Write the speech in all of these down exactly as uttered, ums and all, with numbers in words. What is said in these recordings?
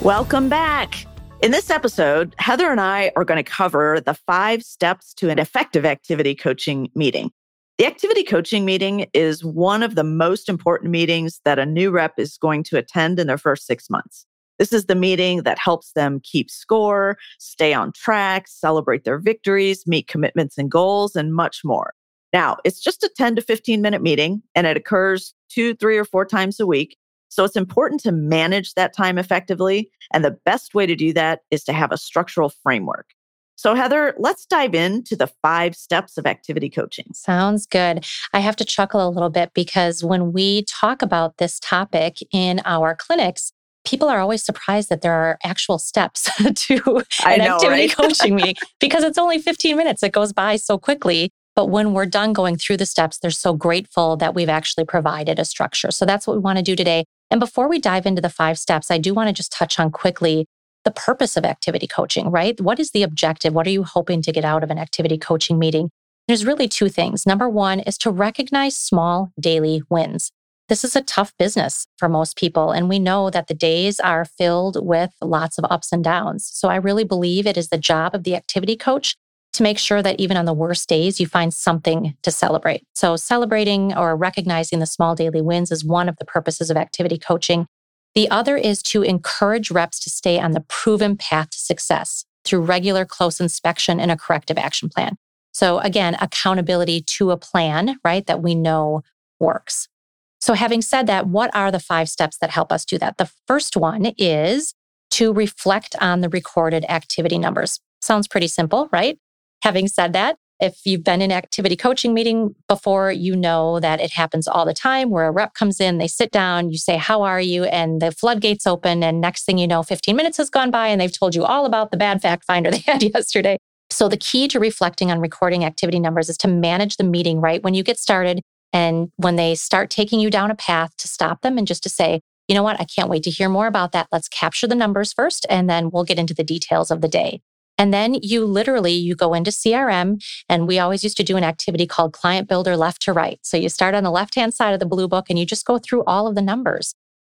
Welcome back. In this episode, Heather and I are going to cover the five steps to an effective activity coaching meeting. The activity coaching meeting is one of the most important meetings that a new rep is going to attend in their first six months. This is the meeting that helps them keep score, stay on track, celebrate their victories, meet commitments and goals, and much more. Now, it's just a ten to fifteen minute meeting, and it occurs two, three, or four times a week. So it's important to manage that time effectively. And the best way to do that is to have a structural framework. So Heather, let's dive into the five steps of activity coaching. Sounds good. I have to chuckle a little bit because when we talk about this topic in our clinics, people are always surprised that there are actual steps to an know, activity right? coaching meeting because it's only fifteen minutes. It goes by so quickly. But when we're done going through the steps, they're so grateful that we've actually provided a structure. So that's what we want to do today. And before we dive into the five steps, I do want to just touch on quickly the purpose of activity coaching, right? What is the objective? What are you hoping to get out of an activity coaching meeting? There's really two things. Number one is to recognize small daily wins. This is a tough business for most people, and we know that the days are filled with lots of ups and downs. So I really believe it is the job of the activity coach to make sure that even on the worst days, you find something to celebrate. So celebrating or recognizing the small daily wins is one of the purposes of activity coaching. The other is to encourage reps to stay on the proven path to success through regular close inspection and a corrective action plan. So again, accountability to a plan, right, that we know works. So having said that, what are the five steps that help us do that? The first one is to reflect on the recorded activity numbers. Sounds pretty simple, right? Having said that, if you've been in an activity coaching meeting before, you know that it happens all the time where a rep comes in, they sit down, you say, how are you? And the floodgates open. And next thing you know, fifteen minutes has gone by and they've told you all about the bad fact finder they had yesterday. So the key to reflecting on recording activity numbers is to manage the meeting right when you get started. And when they start taking you down a path, to stop them and just to say, you know what, I can't wait to hear more about that. Let's capture the numbers first, and then we'll get into the details of the day. And then you literally, you go into C R M, and we always used to do an activity called Client Builder left to right. So you start on the left-hand side of the blue book and you just go through all of the numbers.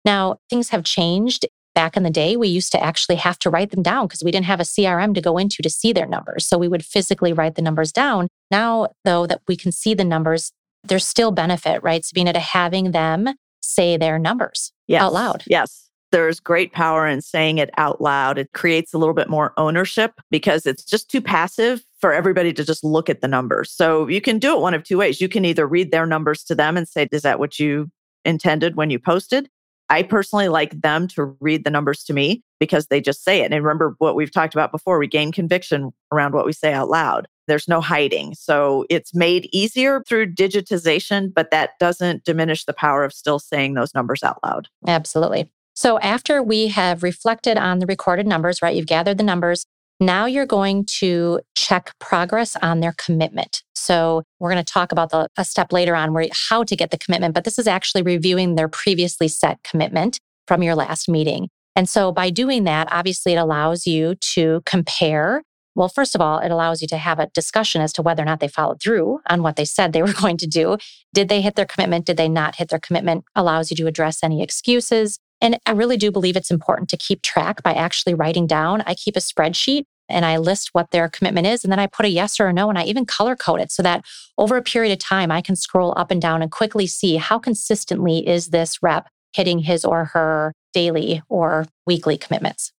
Now, things have changed. Back in the day, we used to actually have to write them down because we didn't have a C R M to go into to see their numbers. So we would physically write the numbers down. Now, though, that we can see the numbers, there's still benefit, right, Sabina, to having them say their numbers yes. out loud. Yes. There's great power in saying it out loud. It creates a little bit more ownership because it's just too passive for everybody to just look at the numbers. So you can do it one of two ways. You can either read their numbers to them and say, is that what you intended when you posted? I personally like them to read the numbers to me because they just say it. And remember what we've talked about before, we gain conviction around what we say out loud. There's no hiding. So it's made easier through digitization, but that doesn't diminish the power of still saying those numbers out loud. Absolutely. So after we have reflected on the recorded numbers, right, you've gathered the numbers, now you're going to check progress on their commitment. So we're going to talk about the, a step later on where how to get the commitment, but this is actually reviewing their previously set commitment from your last meeting. And so by doing that, obviously it allows you to compare. Well, first of all, it allows you to have a discussion as to whether or not they followed through on what they said they were going to do. Did they hit their commitment? Did they not hit their commitment? Allows you to address any excuses. And I really do believe it's important to keep track by actually writing down. I keep a spreadsheet and I list what their commitment is, and then I put a yes or a no, and I even color code it so that over a period of time, I can scroll up and down and quickly see how consistently is this rep hitting his or her daily or weekly commitments.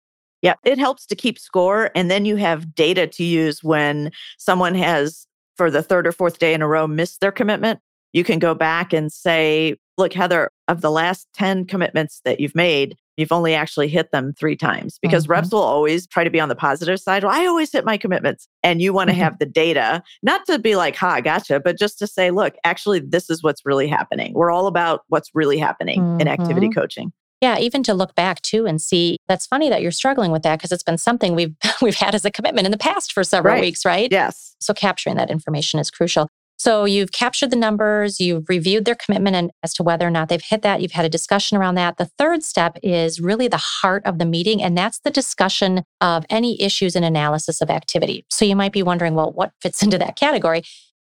Yeah, it helps to keep score, and then you have data to use when someone has, for the third or fourth day in a row, missed their commitment. You can go back and say, look, Heather, of the last ten commitments that you've made, you've only actually hit them three times because mm-hmm. reps will always try to be on the positive side. Well, I always hit my commitments. And you want to mm-hmm. have the data, not to be like, ha, gotcha, but just to say, look, actually, this is what's really happening. We're all about what's really happening mm-hmm. in activity coaching. Yeah, even to look back too and see, that's funny that you're struggling with that because it's been something we've we've had as a commitment in the past for several right. weeks, right? Yes. So capturing that information is crucial. So you've captured the numbers, you've reviewed their commitment and as to whether or not they've hit that, you've had a discussion around that. The third step is really the heart of the meeting, and that's the discussion of any issues and analysis of activity. So you might be wondering, well, what fits into that category?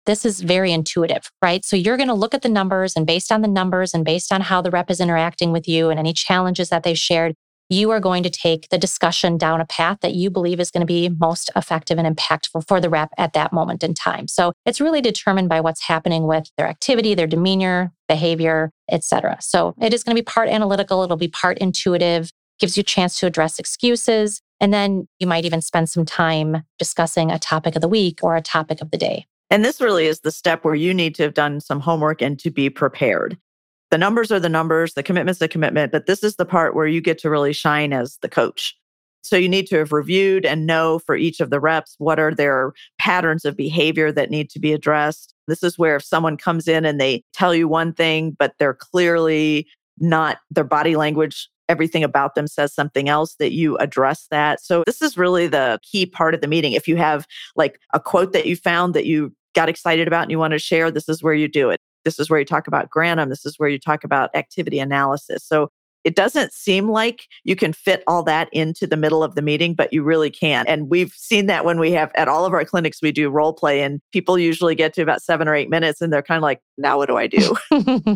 This is very intuitive, right? So you're going to look at the numbers, and based on the numbers and based on how the rep is interacting with you and any challenges that they've shared, you are going to take the discussion down a path that you believe is going to be most effective and impactful for the rep at that moment in time. So it's really determined by what's happening with their activity, their demeanor, behavior, et cetera. So it is going to be part analytical. It'll be part intuitive, gives you a chance to address excuses. And then you might even spend some time discussing a topic of the week or a topic of the day. And this really is the step where you need to have done some homework and to be prepared. The numbers are the numbers, the commitment's the commitment, but this is the part where you get to really shine as the coach. So you need to have reviewed and know for each of the reps, what are their patterns of behavior that need to be addressed. This is where if someone comes in and they tell you one thing, but they're clearly not, their body language, everything about them says something else, that you address that. So this is really the key part of the meeting. If you have like a quote that you found that you got excited about and you want to share, this is where you do it. This is where you talk about Granum. This is where you talk about activity analysis. So it doesn't seem like you can fit all that into the middle of the meeting, but you really can. And we've seen that when we have at all of our clinics, we do role play and people usually get to about seven or eight minutes and they're kind of like, now what do I do?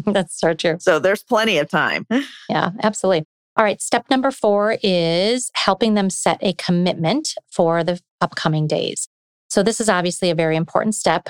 That's so true. So there's plenty of time. Yeah, absolutely. All right. Step number four is helping them set a commitment for the upcoming days. So this is obviously a very important step.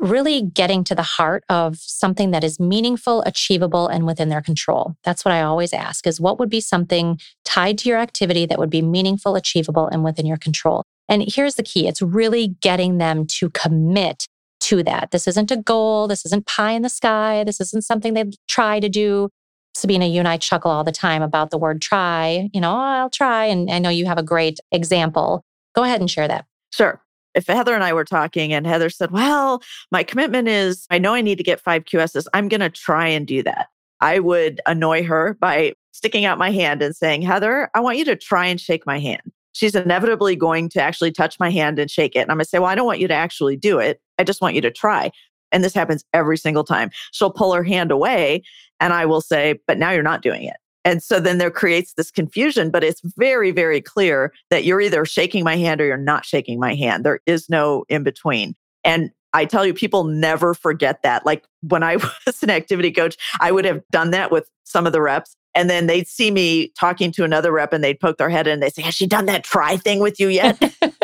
Really getting to the heart of something that is meaningful, achievable, and within their control. That's what I always ask is what would be something tied to your activity that would be meaningful, achievable, and within your control? And here's the key. It's really getting them to commit to that. This isn't a goal. This isn't pie in the sky. This isn't something they try to do. Sabina, you and I chuckle all the time about the word try. You know, oh, I'll try. And I know you have a great example. Go ahead and share that. Sure. If Heather and I were talking and Heather said, well, my commitment is, I know I need to get five Q S's. I'm going to try and do that. I would annoy her by sticking out my hand and saying, Heather, I want you to try and shake my hand. She's inevitably going to actually touch my hand and shake it. And I'm going to say, well, I don't want you to actually do it. I just want you to try. And this happens every single time. She'll pull her hand away and I will say, but now you're not doing it. And so then there creates this confusion, but it's very, very clear that you're either shaking my hand or you're not shaking my hand. There is no in between. And I tell you, people never forget that. Like when I was an activity coach, I would have done that with some of the reps. And then they'd see me talking to another rep and they'd poke their head in and they'd say, has she done that try thing with you yet?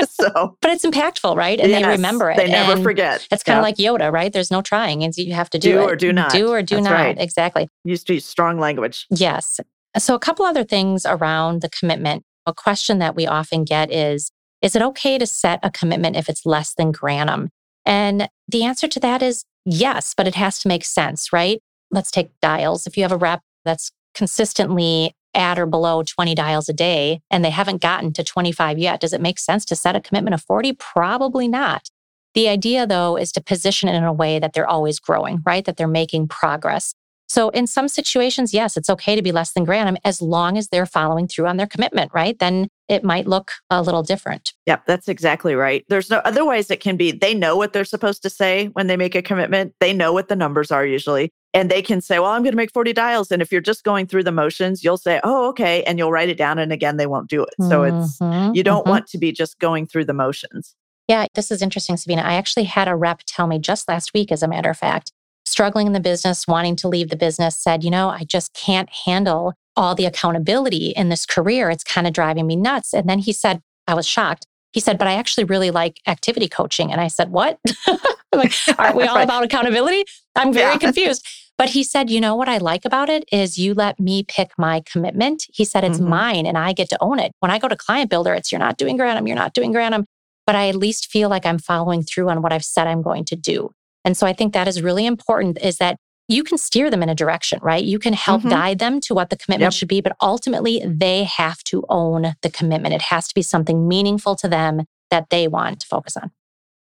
So, but it's impactful, right? And yes, they remember it. They never and forget. It's kind of yeah. like Yoda, right? There's no trying. And you have to do, do it. Do or do not. Do or do That's not. Right. Exactly. Used to use strong language. Yes. So a couple other things around the commitment. A question that we often get is, is it okay to set a commitment if it's less than Granum? And the answer to that is yes, but it has to make sense, right? Let's take dials. If you have a rep that's consistently at or below twenty dials a day and they haven't gotten to twenty-five yet, does it make sense to set a commitment of forty? Probably not. The idea, though, is to position it in a way that they're always growing, right? That they're making progress. So in some situations, yes, it's okay to be less than Granum as long as they're following through on their commitment, right? Then it might look a little different. Yep, that's exactly right. There's no other ways it can be. They know what they're supposed to say when they make a commitment. They know what the numbers are usually. And they can say, well, I'm going to make forty dials. And if you're just going through the motions, you'll say, oh, okay. And you'll write it down. And again, they won't do it. So mm-hmm, it's you don't mm-hmm. want to be just going through the motions. Yeah, this is interesting, Sabina. I actually had a rep tell me just last week, as a matter of fact, struggling in the business, wanting to leave the business, said, you know, I just can't handle all the accountability in this career. It's kind of driving me nuts. And then he said, I was shocked. He said, but I actually really like activity coaching. And I said, what? I'm like, aren't we all right. about accountability? I'm very yeah. confused. But he said, you know what I like about it is you let me pick my commitment. He said, it's mm-hmm. mine and I get to own it. When I go to Client Builder, it's you're not doing Granum, you're not doing Granum. But I at least feel like I'm following through on what I've said I'm going to do. And so I think that is really important, is that you can steer them in a direction, right? You can help mm-hmm. guide them to what the commitment yep. should be, but ultimately they have to own the commitment. It has to be something meaningful to them that they want to focus on.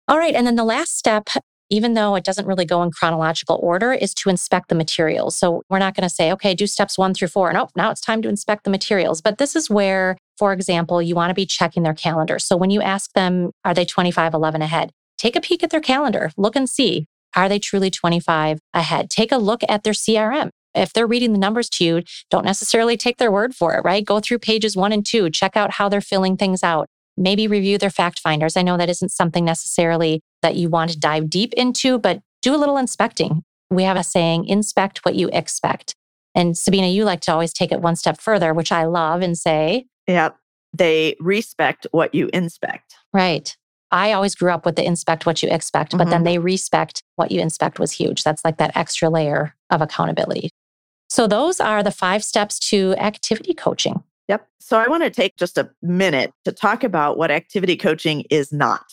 All right. And then the last step, even though it doesn't really go in chronological order, is to inspect the materials. So we're not going to say, okay, do steps one through four. And oh, now it's time to inspect the materials. But this is where, for example, you want to be checking their calendar. So when you ask them, are they twenty-five eleven ahead? Take a peek at their calendar, look and see. Are they truly twenty-five ahead? Take a look at their C R M. If they're reading the numbers to you, don't necessarily take their word for it, right? Go through pages one and two, check out how they're filling things out. Maybe review their fact finders. I know that isn't something necessarily that you want to dive deep into, but do a little inspecting. We have a saying, inspect what you expect. And Sabina, you like to always take it one step further, which I love, and say... Yeah, they respect what you inspect. Right. I always grew up with the inspect what you expect, but mm-hmm. then they respect what you inspect was huge. That's like that extra layer of accountability. So those are the five steps to activity coaching. Yep. So I want to take just a minute to talk about what activity coaching is not,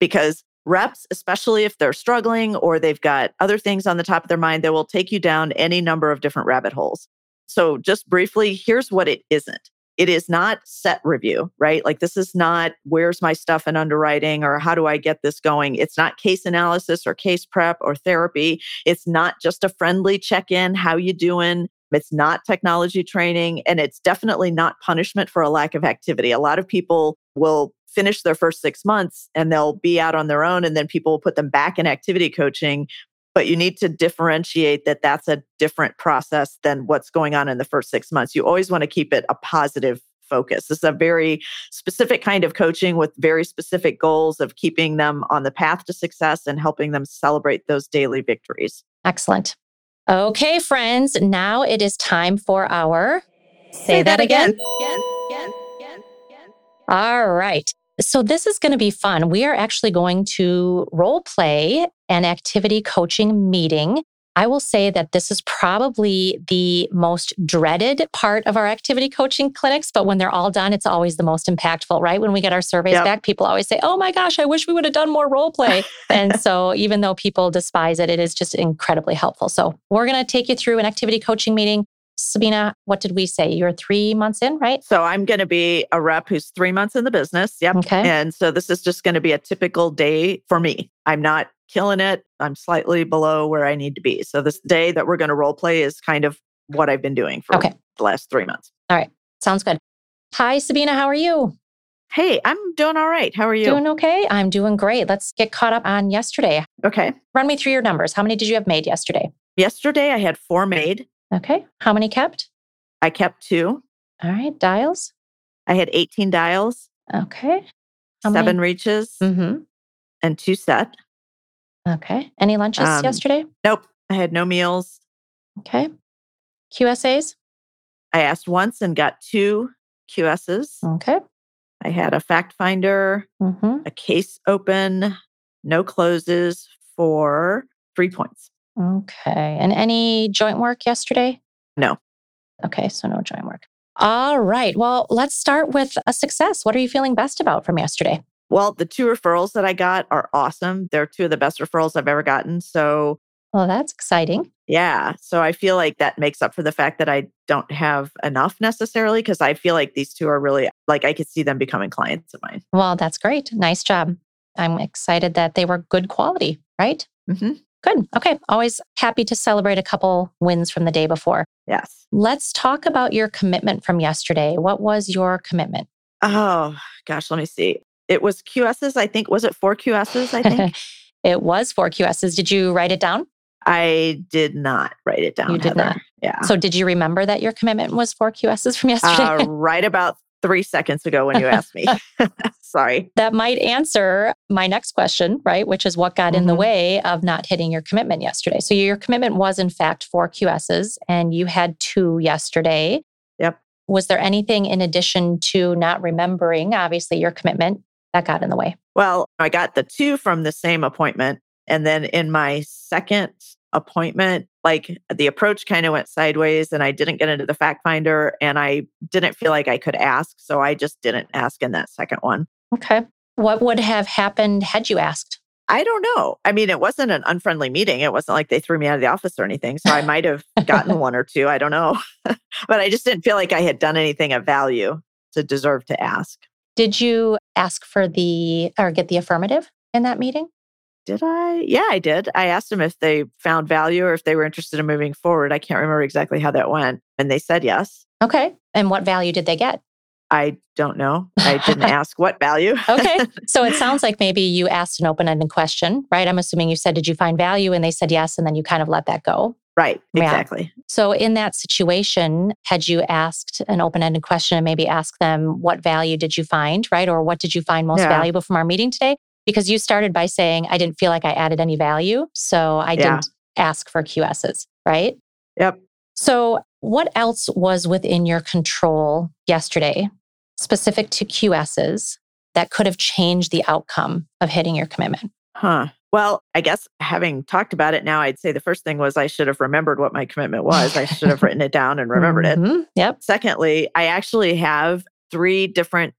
because reps, especially if they're struggling or they've got other things on the top of their mind, they will take you down any number of different rabbit holes. So just briefly, here's what it isn't. It is not set review, right? Like this is not, where's my stuff in underwriting or how do I get this going? It's not case analysis or case prep or therapy. It's not just a friendly check-in, how you doing? It's not technology training. And it's definitely not punishment for a lack of activity. A lot of people will finish their first six months and they'll be out on their own, and then people will put them back in activity coaching. But you need to differentiate that that's a different process than what's going on in the first six months. You always want to keep it a positive focus. This is a very specific kind of coaching with very specific goals of keeping them on the path to success and helping them celebrate those daily victories. Excellent. Okay, friends, now it is time for our... Say, Say that, that again. Again. Again, again, again, again. All right. So this is going to be fun. We are actually going to role play an activity coaching meeting. I will say that this is probably the most dreaded part of our activity coaching clinics, but when they're all done, it's always the most impactful, right? When we get our surveys yep. back, people always say, oh my gosh, I wish we would have done more role play. And so even though people despise it, it is just incredibly helpful. So we're going to take you through an activity coaching meeting. Sabina, what did we say? You're three months in, right? So I'm going to be a rep who's three months in the business. Yep. Okay. And so this is just going to be a typical day for me. I'm not killing it. I'm slightly below where I need to be. So this day that we're going to role play is kind of what I've been doing for okay. the last three months. All right. Sounds good. Hi, Sabina. How are you? Hey, I'm doing all right. How are you? Doing okay. I'm doing great. Let's get caught up on yesterday. Okay. Run me through your numbers. How many did you have made yesterday? Yesterday, I had four made. Okay. How many kept? I kept two. All right. Dials? I had eighteen dials. Okay. How seven many? Reaches mm-hmm. and two set. Okay. Any lunches um, yesterday? Nope. I had no meals. Okay. Q S As? I asked once and got two Q Ss. Okay. I had a fact finder, mm-hmm. a case open, no closes for three points. Okay. And any joint work yesterday? No. Okay. So no joint work. All right. Well, let's start with a success. What are you feeling best about from yesterday? Well, the two referrals that I got are awesome. They're two of the best referrals I've ever gotten. So... Well, that's exciting. Yeah. So I feel like that makes up for the fact that I don't have enough necessarily, because I feel like these two are really... Like I could see them becoming clients of mine. Well, that's great. Nice job. I'm excited that they were good quality, right? Mm-hmm. Good. Okay. Always happy to celebrate a couple wins from the day before. Yes. Let's talk about your commitment from yesterday. What was your commitment? Oh, gosh. Let me see. It was Q Ss, I think. Was it four Q Ss, I think? It was four Q Ss. Did you write it down? I did not write it down. You did Heather. Not? Yeah. So did you remember that your commitment was four Q Ss from yesterday? Uh, right about three seconds ago when you asked me. Sorry. That might answer my next question, right? Which is what got mm-hmm. in the way of not hitting your commitment yesterday. So your commitment was in fact four Q Ss and you had two yesterday. Yep. Was there anything in addition to not remembering, obviously, your commitment that got in the way? Well, I got the two from the same appointment. And then in my second appointment, like the approach kind of went sideways and I didn't get into the fact finder and I didn't feel like I could ask. So I just didn't ask in that second one. Okay. What would have happened had you asked? I don't know. I mean, it wasn't an unfriendly meeting. It wasn't like they threw me out of the office or anything. So I might have gotten one or two. I don't know. But I just didn't feel like I had done anything of value to deserve to ask. Did you ask for the, or get the affirmative in that meeting? Did I? Yeah, I did. I asked them if they found value or if they were interested in moving forward. I can't remember exactly how that went. And they said yes. Okay. And what value did they get? I don't know. I didn't ask what value. Okay. So it sounds like maybe you asked an open-ended question, right? I'm assuming you said, did you find value? And they said yes. And then you kind of let that go. Right. Exactly. Yeah. So in that situation, had you asked an open-ended question and maybe asked them, what value did you find, right? Or what did you find most yeah. valuable from our meeting today? Because you started by saying, I didn't feel like I added any value, so I yeah. didn't ask for Q S's, right? Yep. So what else was within your control yesterday, specific to Q S's, that could have changed the outcome of hitting your commitment? Huh. Well, I guess having talked about it now, I'd say the first thing was I should have remembered what my commitment was. I should have written it down and remembered mm-hmm. it. Yep. Secondly, I actually have three different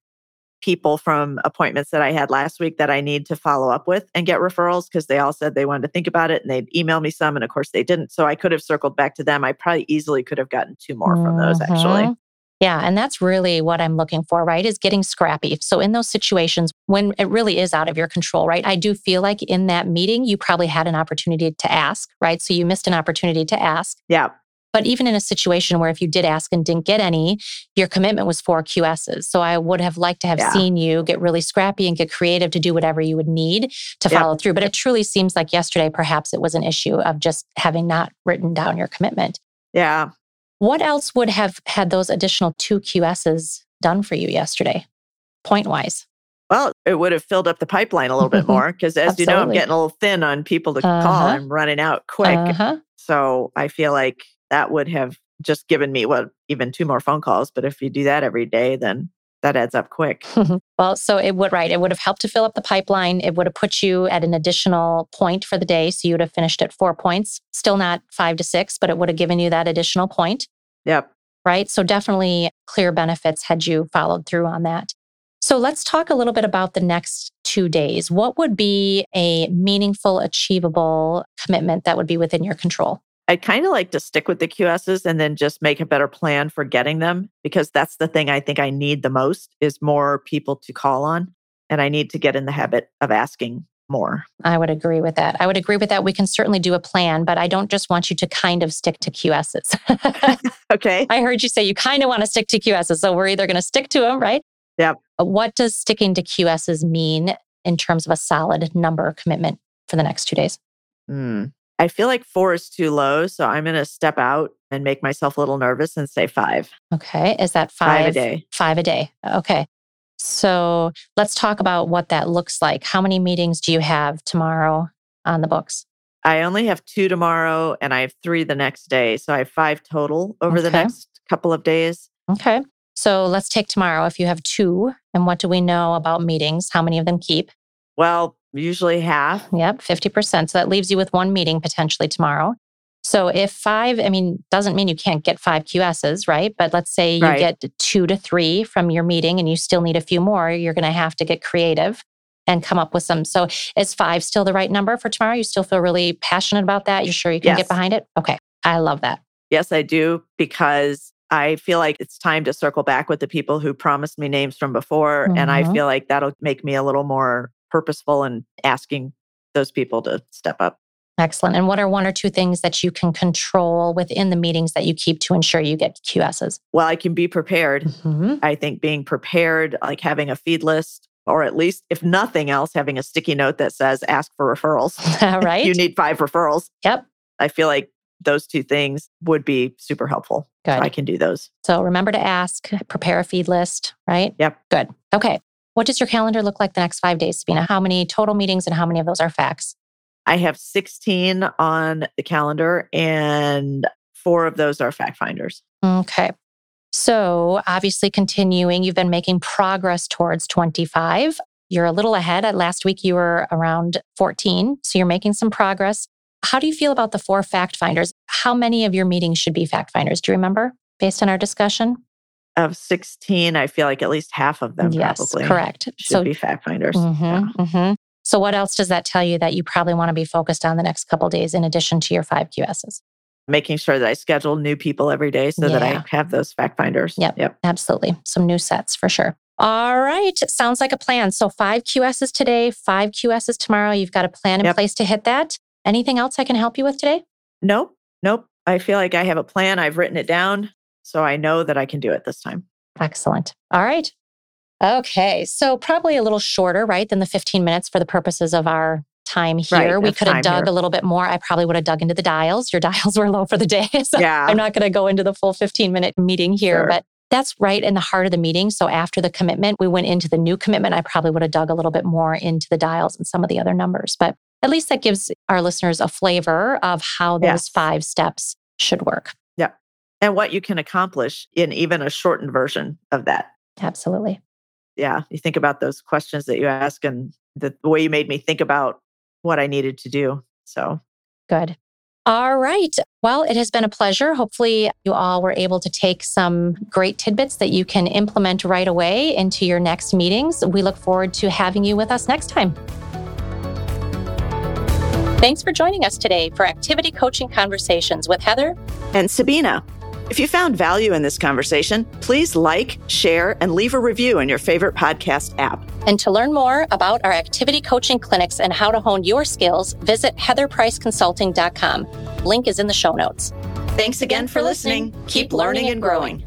people from appointments that I had last week that I need to follow up with and get referrals because they all said they wanted to think about it and they'd email me some and of course they didn't. So I could have circled back to them. I probably easily could have gotten two more from those mm-hmm. actually. Yeah. And that's really what I'm looking for, right? Is getting scrappy. So in those situations when it really is out of your control, right? I do feel like in that meeting, you probably had an opportunity to ask, right? So you missed an opportunity to ask. Yeah. But even in a situation where if you did ask and didn't get any, your commitment was for Q S's. So I would have liked to have yeah. seen you get really scrappy and get creative to do whatever you would need to follow yep. through. But it truly seems like yesterday, perhaps it was an issue of just having not written down your commitment. Yeah. What else would have had those additional two Q S's done for you yesterday, point-wise? Well, it would have filled up the pipeline a little bit more because as Absolutely. You know, I'm getting a little thin on people to uh-huh. call. I'm running out quick. Uh-huh. So I feel like that would have just given me, well, even two more phone calls. But if you do that every day, then that adds up quick. Well, so it would, right. It would have helped to fill up the pipeline. It would have put you at an additional point for the day. So you would have finished at four points, still not five to six, but it would have given you that additional point. Yep. Right. So definitely clear benefits had you followed through on that. So let's talk a little bit about the next two days. What would be a meaningful, achievable commitment that would be within your control? I'd kind of like to stick with the Q S's and then just make a better plan for getting them, because that's the thing I think I need the most is more people to call on. And I need to get in the habit of asking more. I would agree with that. I would agree with that. We can certainly do a plan, but I don't just want you to kind of stick to Q S's. Okay. I heard you say you kind of want to stick to Q S's. So we're either going to stick to them, right? Yeah. What does sticking to Q S's mean in terms of a solid number commitment for the next two days? Hmm. I feel like four is too low, so I'm going to step out and make myself a little nervous and say five. Okay. Is that five? Five a day. Five a day. Okay. So let's talk about what that looks like. How many meetings do you have tomorrow on the books? I only have two tomorrow and I have three the next day. So I have five total over okay. the next couple of days. Okay. So let's take tomorrow if you have two. And what do we know about meetings? How many of them keep? Well, usually half. Yep, fifty percent. So that leaves you with one meeting potentially tomorrow. So if five, I mean, doesn't mean you can't get five Q S's, right? But let's say you right. get two to three from your meeting and you still need a few more, you're going to have to get creative and come up with some. So is five still the right number for tomorrow? You still feel really passionate about that? You're sure you can yes. get behind it? Okay. I love that. Yes, I do, because I feel like it's time to circle back with the people who promised me names from before. Mm-hmm. And I feel like that'll make me a little more purposeful and asking those people to step up. Excellent. And what are one or two things that you can control within the meetings that you keep to ensure you get Q S's? Well, I can be prepared. Mm-hmm. I think being prepared, like having a feed list, or at least if nothing else, having a sticky note that says, ask for referrals. Right. You need five referrals. Yep. I feel like those two things would be super helpful. Good. So I can do those. So remember to ask, prepare a feed list, right? Yep. Good. Okay. What does your calendar look like the next five days, Sabina? How many total meetings and how many of those are facts? I have sixteen on the calendar and four of those are fact finders. Okay. So obviously continuing, you've been making progress towards twenty-five. You're a little ahead. Last week, you were around fourteen, so you're making some progress. How do you feel about the four fact finders? How many of your meetings should be fact finders? Do you remember, based on our discussion? Of sixteen, I feel like at least half of them yes, probably correct. should so, be fact finders. Mm-hmm, yeah. mm-hmm. So what else does that tell you that you probably want to be focused on the next couple of days in addition to your five Q S's? Making sure that I schedule new people every day so yeah. that I have those fact finders. Yep, yep, absolutely. Some new sets for sure. All right. Sounds like a plan. So five Q S's today, five Q S's tomorrow. You've got a plan in yep. place to hit that. Anything else I can help you with today? Nope. Nope. I feel like I have a plan. I've written it down. So I know that I can do it this time. Excellent. All right. Okay. So probably a little shorter, right, than the fifteen minutes for the purposes of our time here. Right, we could have dug here. a little bit more. I probably would have dug into the dials. Your dials were low for the day. So yeah. I'm not going to go into the full fifteen minute meeting here, sure. but that's right in the heart of the meeting. So after the commitment, we went into the new commitment. I probably would have dug a little bit more into the dials and some of the other numbers, but at least that gives our listeners a flavor of how those yes. five steps should work. Yeah. And what you can accomplish in even a shortened version of that. Absolutely. Yeah. You think about those questions that you ask and the way you made me think about what I needed to do. So good. All right. Well, it has been a pleasure. Hopefully you all were able to take some great tidbits that you can implement right away into your next meetings. We look forward to having you with us next time. Thanks for joining us today for Activity Coaching Conversations with Heather and Sabina. If you found value in this conversation, please like, share, and leave a review in your favorite podcast app. And to learn more about our activity coaching clinics and how to hone your skills, visit heather price consulting dot com. Link is in the show notes. Thanks again for listening. Keep learning and growing.